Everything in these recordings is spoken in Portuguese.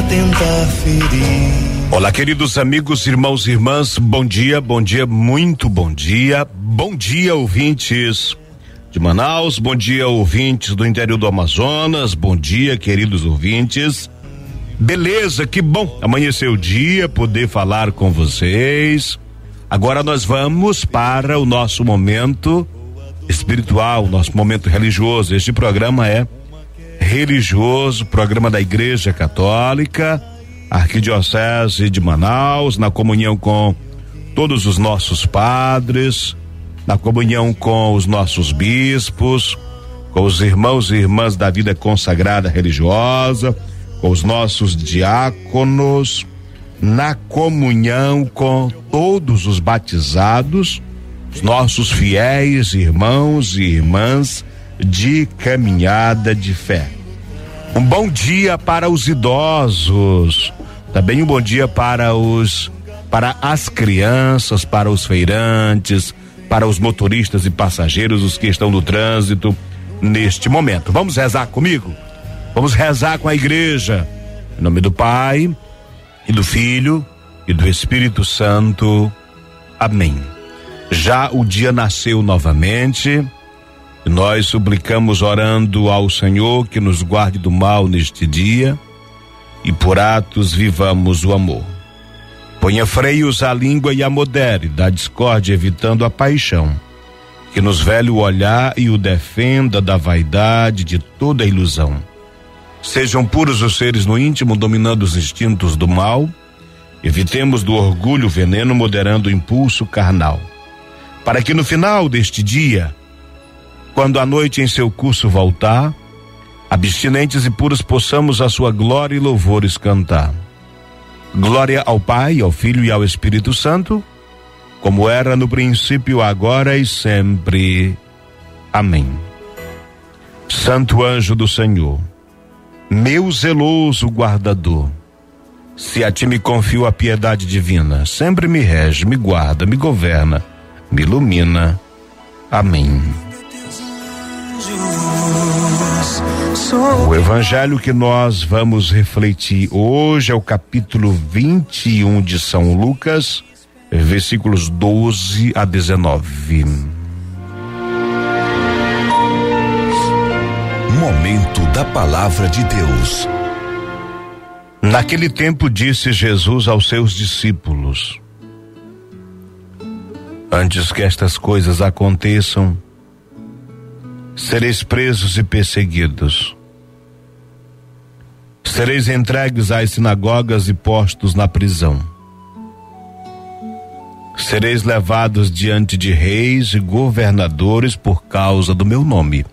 pra tentar ferir. Olá, queridos amigos, irmãos e irmãs, bom dia, muito bom dia, ouvintes de Manaus, bom dia, ouvintes do interior do Amazonas, bom dia, queridos ouvintes, beleza, que bom, amanheceu o dia, poder falar com vocês. Agora nós vamos para o nosso momento espiritual, nosso momento religioso. Este programa é religioso, programa da Igreja Católica Arquidiocese de Manaus, na comunhão com todos os nossos padres, na comunhão com os nossos bispos, com os irmãos e irmãs da vida consagrada religiosa, com os nossos diáconos, na comunhão com todos os batizados, os nossos fiéis irmãos e irmãs de caminhada de fé. Um bom dia para os idosos, também um bom dia para as crianças, para os feirantes, para os motoristas e passageiros, os que estão no trânsito neste momento. Vamos rezar comigo? Vamos rezar com a igreja. Em nome do Pai, e do Filho, e do Espírito Santo. Amém. Já o dia nasceu novamente, e nós suplicamos orando ao Senhor que nos guarde do mal neste dia, e por atos vivamos o amor. Ponha freios à língua e a modere da discórdia, evitando a paixão, que nos vele o olhar e o defenda da vaidade, de toda ilusão. Sejam puros os seres no íntimo, dominando os instintos do mal. Evitemos do orgulho o veneno, moderando o impulso carnal, para que no final deste dia, quando a noite em seu curso voltar, abstinentes e puros possamos a sua glória e louvores cantar. Glória ao Pai, ao Filho e ao Espírito Santo, como era no princípio, agora e sempre. Amém. Santo anjo do Senhor, meu zeloso guardador, se a ti me confio a piedade divina, sempre me rege, me guarda, me governa, me ilumina. Amém. O evangelho que nós vamos refletir hoje é o capítulo 21 de São Lucas, versículos 12 a 19. Momento da palavra de Deus. Naquele tempo disse Jesus aos seus discípulos: antes que estas coisas aconteçam, sereis presos e perseguidos. Sereis entregues às sinagogas e postos na prisão. Sereis levados diante de reis e governadores por causa do meu nome.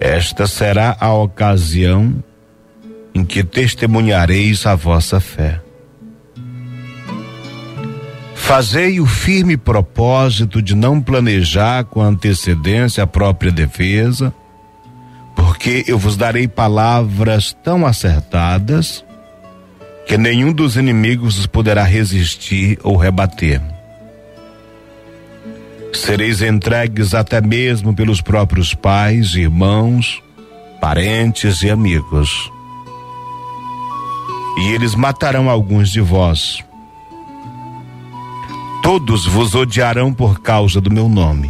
Esta será a ocasião em que testemunhareis a vossa fé. Fazei o firme propósito de não planejar com antecedência a própria defesa, porque eu vos darei palavras tão acertadas que nenhum dos inimigos os poderá resistir ou rebater. Sereis entregues até mesmo pelos próprios pais, irmãos, parentes e amigos. E eles matarão alguns de vós. Todos vos odiarão por causa do meu nome,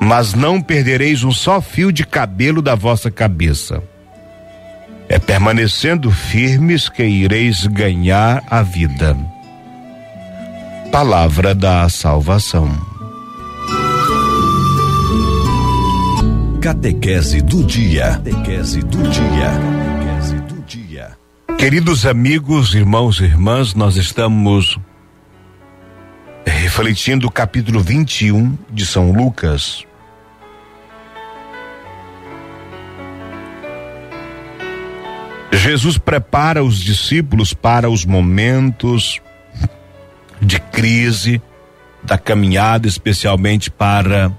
mas não perdereis um só fio de cabelo da vossa cabeça. É permanecendo firmes que ireis ganhar a vida. Palavra da salvação. Catequese do dia. Catequese do dia. Catequese do dia. Queridos amigos, irmãos e irmãs, nós estamos refletindo o capítulo 21 de São Lucas. Jesus prepara os discípulos para os momentos de crise da caminhada, especialmente para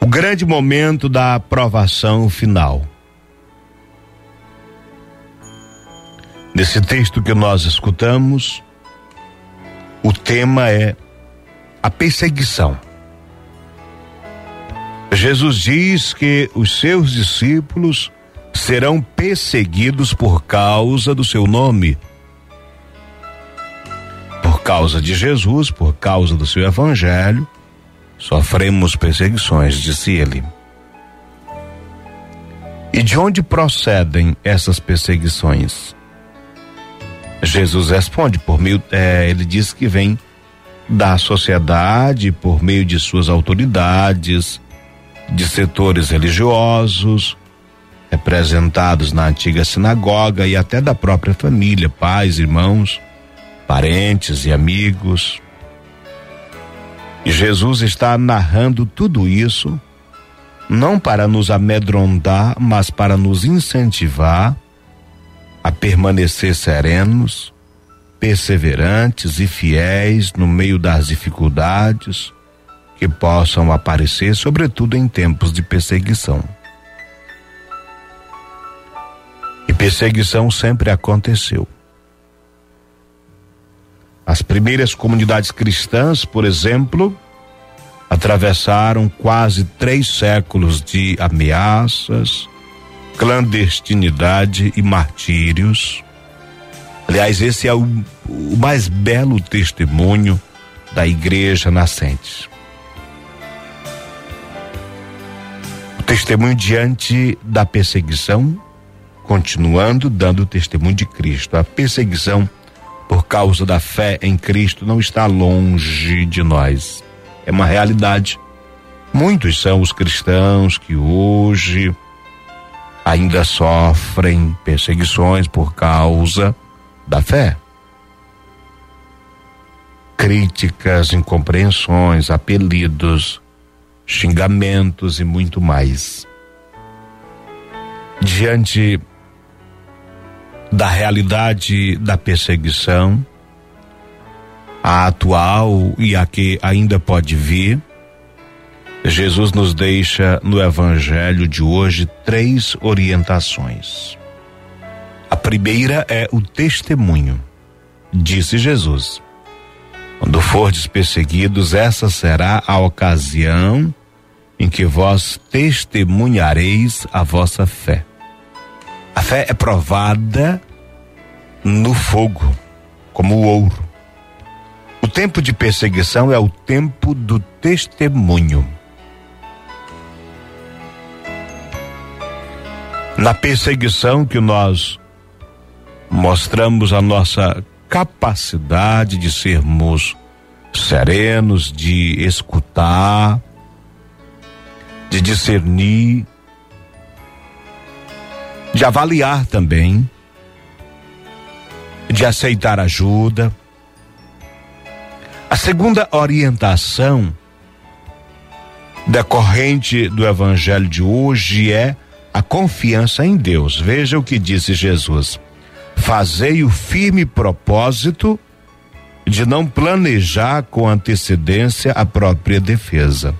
o grande momento da aprovação final. Nesse texto que nós escutamos, o tema é a perseguição. Jesus diz que os seus discípulos serão perseguidos por causa do seu nome, por causa de Jesus, por causa do seu evangelho, sofremos perseguições, disse ele. E de onde procedem essas perseguições? Jesus responde, ele diz que vem da sociedade, por meio de suas autoridades, de setores religiosos, representados na antiga sinagoga, e até da própria família, pais, irmãos, parentes e amigos. E Jesus está narrando tudo isso, não para nos amedrontar, mas para nos incentivar a permanecer serenos, perseverantes e fiéis no meio das dificuldades que possam aparecer, sobretudo em tempos de perseguição. E perseguição sempre aconteceu. As primeiras comunidades cristãs, por exemplo, atravessaram quase 3 séculos de ameaças, clandestinidade e martírios. Aliás, esse é o mais belo testemunho da igreja nascente. O testemunho diante da perseguição, continuando dando o testemunho de Cristo. A perseguição por causa da fé em Cristo não está longe de nós. É uma realidade. Muitos são os cristãos que hoje ainda sofrem perseguições por causa da fé. Críticas, incompreensões, apelidos, xingamentos e muito mais. Diante da realidade da perseguição, a atual e a que ainda pode vir, Jesus nos deixa no evangelho de hoje 3 orientações. A primeira é o testemunho. Disse Jesus: quando fordes perseguidos, essa será a ocasião em que vós testemunhareis a vossa fé. A fé é provada no fogo, como o ouro. O tempo de perseguição é o tempo do testemunho. Na perseguição que nós mostramos a nossa capacidade de sermos serenos, de escutar, de discernir, de avaliar também, de aceitar ajuda. A segunda orientação decorrente do evangelho de hoje é a confiança em Deus. Veja o que disse Jesus: fazei o firme propósito de não planejar com antecedência a própria defesa.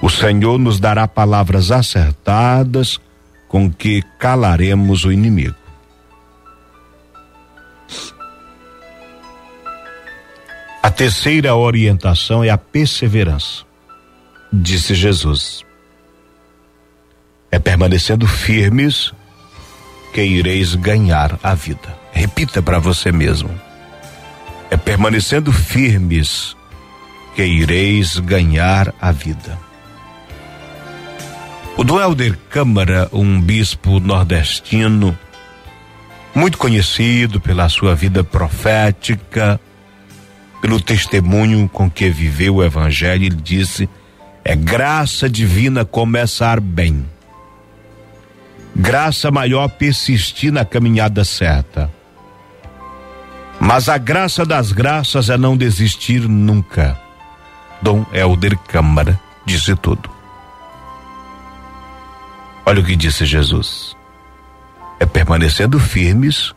O Senhor nos dará palavras acertadas com que calaremos o inimigo. A terceira orientação é a perseverança. Disse Jesus: é permanecendo firmes que ireis ganhar a vida. Repita para você mesmo: é permanecendo firmes que ireis ganhar a vida. O Dom Helder Câmara, um bispo nordestino, muito conhecido pela sua vida profética, pelo testemunho com que viveu o evangelho, ele disse: é graça divina começar bem. Graça maior persistir na caminhada certa. Mas a graça das graças é não desistir nunca. Dom Helder Câmara disse tudo. Olha o que disse Jesus: é permanecendo firmes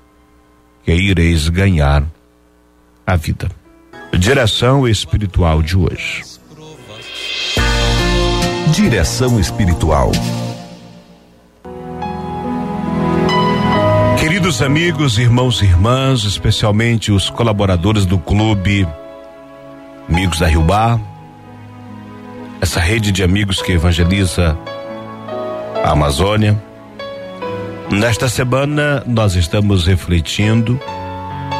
que ireis ganhar a vida. Direção espiritual de hoje. Direção espiritual. Queridos amigos, irmãos e irmãs, especialmente os colaboradores do Clube Amigos da Rio Mar, essa rede de amigos que evangeliza a Amazônia. Nesta semana nós estamos refletindo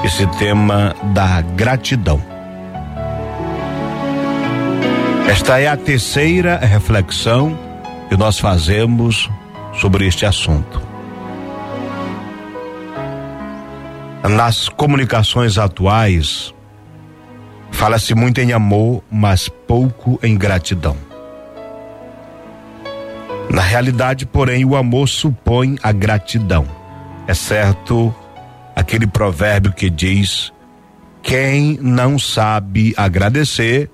esse tema da gratidão. Esta é a terceira reflexão que nós fazemos sobre este assunto. Nas comunicações atuais, fala-se muito em amor, mas pouco em gratidão. Na realidade, porém, o amor supõe a gratidão. É certo aquele provérbio que diz: quem não sabe agradecer,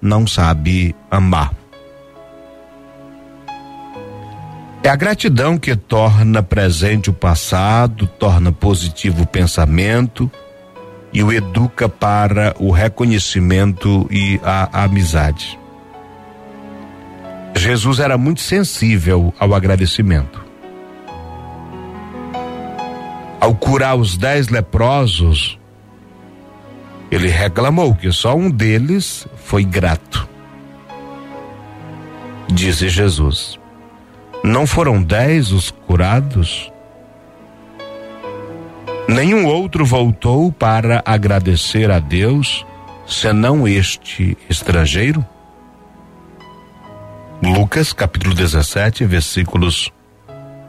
não sabe amar. É a gratidão que torna presente o passado, torna positivo o pensamento e o educa para o reconhecimento e a amizade. Jesus era muito sensível ao agradecimento. Ao curar os 10 leprosos, ele reclamou que só um deles foi grato. Disse Jesus: não foram 10 os curados? Nenhum outro voltou para agradecer a Deus, senão este estrangeiro? Lucas capítulo 17, versículos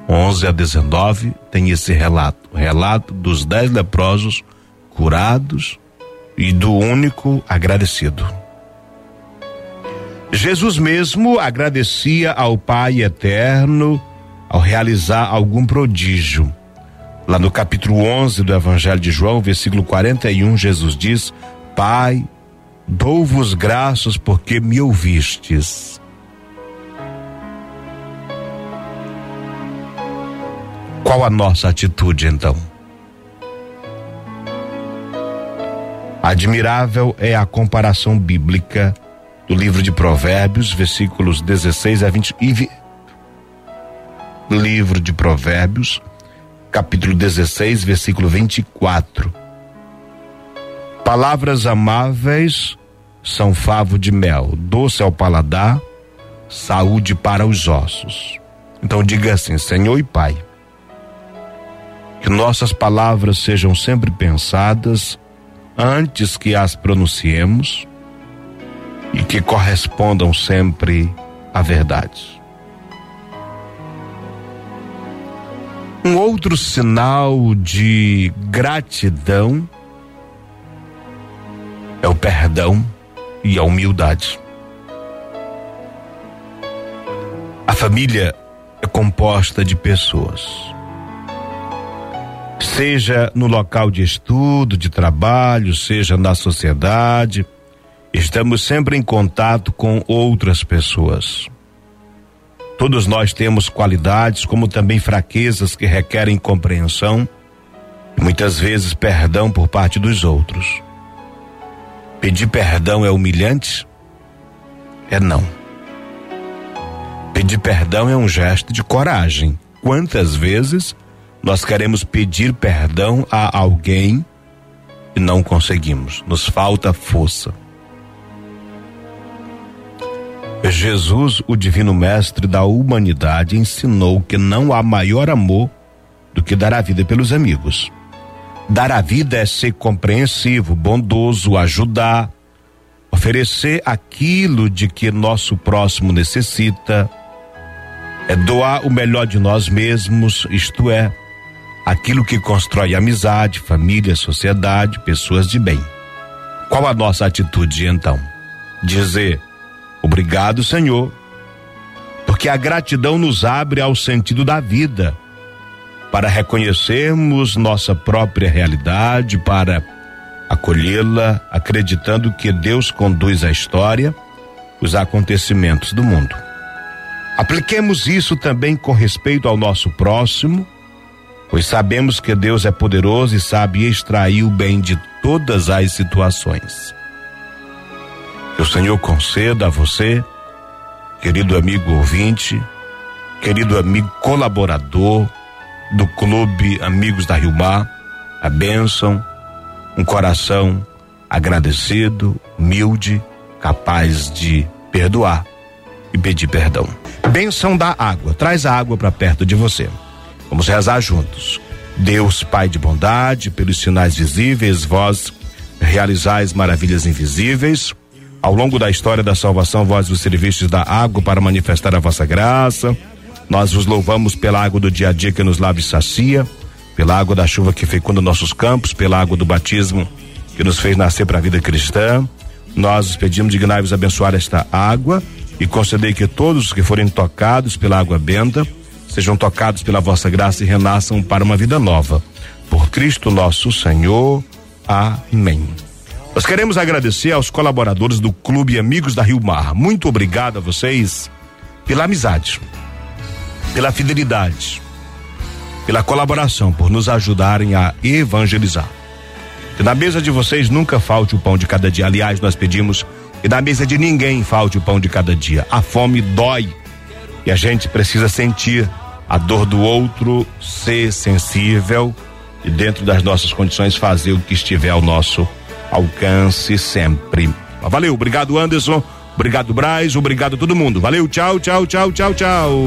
11 a 19, tem esse relato dos 10 leprosos curados e do único agradecido. Jesus mesmo agradecia ao Pai eterno ao realizar algum prodígio. Lá no capítulo 11 do Evangelho de João, versículo 41, Jesus diz: Pai, dou-vos graças porque me ouvistes. Qual a nossa atitude, então? Admirável é a comparação bíblica do livro de Provérbios, versículos 16 a 20. Livro de Provérbios, capítulo 16, versículo 24. Palavras amáveis são favo de mel, doce ao paladar, saúde para os ossos. Então diga assim: Senhor e Pai, que nossas palavras sejam sempre pensadas antes que as pronunciemos e que correspondam sempre à verdade. Um outro sinal de gratidão é o perdão e a humildade. A família é composta de pessoas. Seja no local de estudo, de trabalho, seja na sociedade, estamos sempre em contato com outras pessoas. Todos nós temos qualidades, como também fraquezas que requerem compreensão e muitas vezes perdão por parte dos outros. Pedir perdão é humilhante? É não. Pedir perdão é um gesto de coragem. Quantas vezes nós queremos pedir perdão a alguém e não conseguimos, nos falta força. Jesus, o divino mestre da humanidade, ensinou que não há maior amor do que dar a vida pelos amigos. Dar a vida é ser compreensivo, bondoso, ajudar, oferecer aquilo de que nosso próximo necessita, é doar o melhor de nós mesmos, isto é, aquilo que constrói amizade, família, sociedade, pessoas de bem. Qual a nossa atitude, então? Dizer: obrigado, Senhor, porque a gratidão nos abre ao sentido da vida, para reconhecermos nossa própria realidade, para acolhê-la, acreditando que Deus conduz a história, os acontecimentos do mundo. Apliquemos isso também com respeito ao nosso próximo, pois sabemos que Deus é poderoso e sabe extrair o bem de todas as situações. Que o Senhor conceda a você, querido amigo ouvinte, querido amigo colaborador do Clube Amigos da Rio Mar, a bênção, um coração agradecido, humilde, capaz de perdoar e pedir perdão. Bênção da água. Traz a água para perto de você. Vamos rezar juntos. Deus, Pai de bondade, pelos sinais visíveis, vós realizais maravilhas invisíveis. Ao longo da história da salvação, vós vos servistes da água para manifestar a vossa graça. Nós vos louvamos pela água do dia a dia que nos lava e sacia, pela água da chuva que fecunda nossos campos, pela água do batismo que nos fez nascer para a vida cristã. Nós os pedimos, dignai-vos abençoar esta água e concedei que todos que forem tocados pela água benta sejam tocados pela vossa graça e renasçam para uma vida nova. Por Cristo nosso Senhor. Amém. Nós queremos agradecer aos colaboradores do Clube Amigos da Rio Mar. Muito obrigado a vocês pela amizade, pela fidelidade, pela colaboração, por nos ajudarem a evangelizar. Que na mesa de vocês nunca falte o pão de cada dia. Aliás, nós pedimos que na mesa de ninguém falte o pão de cada dia. A fome dói e a gente precisa sentir a dor do outro, ser sensível e, dentro das nossas condições, fazer o que estiver ao nosso alcance sempre. Valeu, obrigado Anderson, obrigado Braz, obrigado todo mundo. Valeu, tchau, tchau, tchau, tchau, tchau.